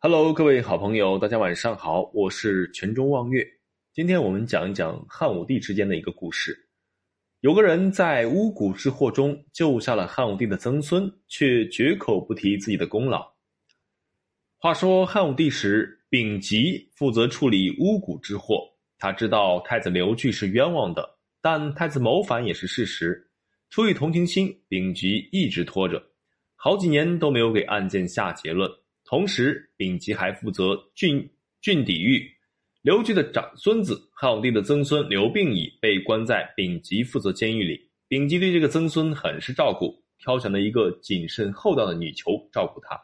Hello， 各位好朋友，大家晚上好，我是泉中望月。今天我们讲一讲汉武帝之间的一个故事。有个人在巫蛊之祸中救下了汉武帝的曾孙，却绝口不提自己的功劳。话说汉武帝时，丙吉负责处理巫蛊之祸，他知道太子刘据是冤枉的，但太子谋反也是事实。出于同情心，丙吉一直拖着，好几年都没有给案件下结论。同时，丙吉还负责郡抵御。刘据的长孙子汉武帝的曾孙刘病已被关在丙吉负责监狱里。丙吉对这个曾孙很是照顾，挑选了一个谨慎厚道的女囚照顾他。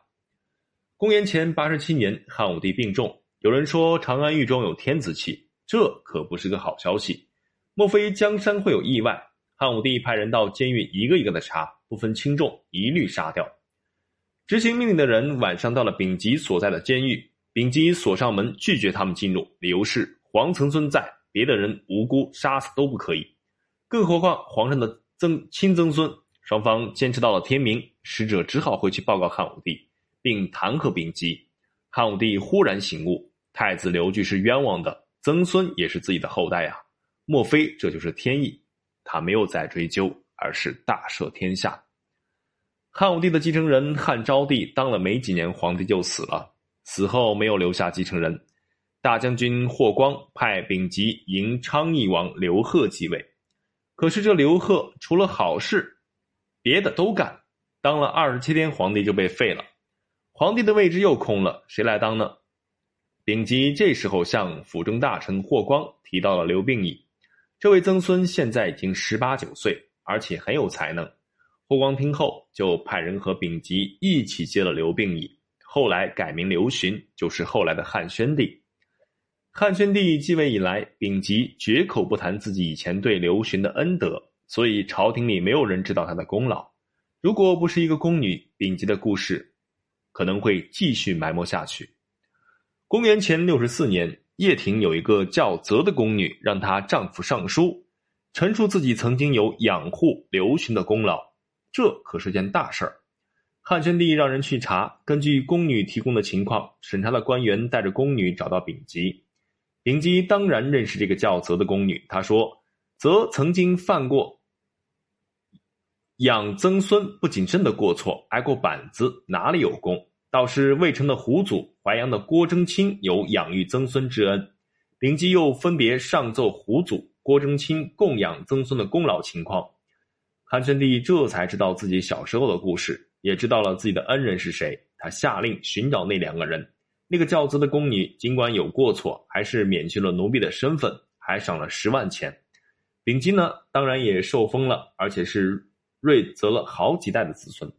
公元前87年，汉武帝病重，有人说长安狱中有天子气，这可不是个好消息。莫非江山会有意外？汉武帝派人到监狱一个一个的查，不分轻重，一律杀掉。执行命令的人晚上到了丙吉所在的监狱，丙吉锁上门拒绝他们进入，理由是皇曾孙在，别的人无辜杀死都不可以，更何况皇上的亲曾孙。双方坚持到了天明，使者只好回去报告汉武帝，并弹劾丙吉。汉武帝忽然醒悟，太子刘据是冤枉的，曾孙也是自己的后代啊，莫非这就是天意？他没有再追究，而是大赦天下。汉武帝的继承人汉昭帝当了没几年皇帝就死了，死后没有留下继承人。大将军霍光派丙吉迎昌邑王刘贺继位，可是这刘贺除了好事别的都干，当了27天皇帝就被废了，皇帝的位置又空了，谁来当呢？丙吉这时候向辅政大臣霍光提到了刘病已，这位曾孙现在已经18、19岁，而且很有才能。霍光听后就派人和丙吉一起接了刘病已，后来改名刘询，就是后来的汉宣帝。汉宣帝继位以来，丙吉绝口不谈自己以前对刘询的恩德，所以朝廷里没有人知道他的功劳。如果不是一个宫女，丙吉的故事可能会继续埋没下去。公元前64年，叶挺有一个叫泽的宫女，让她丈夫上书，陈述自己曾经有养护刘询的功劳，这可是件大事儿。汉宣帝让人去查，根据宫女提供的情况，审查的官员带着宫女找到丙吉。丙吉当然认识这个叫泽的宫女，他说泽曾经犯过养曾孙不谨慎的过错，挨过板子，哪里有功？倒是魏城的胡祖、淮阳的郭征卿有养育曾孙之恩。丙吉又分别上奏胡祖、郭征卿供养曾孙的功劳情况。汉宣帝这才知道自己小时候的故事，也知道了自己的恩人是谁，他下令寻找那两个人。那个教资的宫女尽管有过错，还是免去了奴婢的身份，还赏了10万钱。丙吉呢，当然也受封了，而且是瑞泽了好几代的子孙。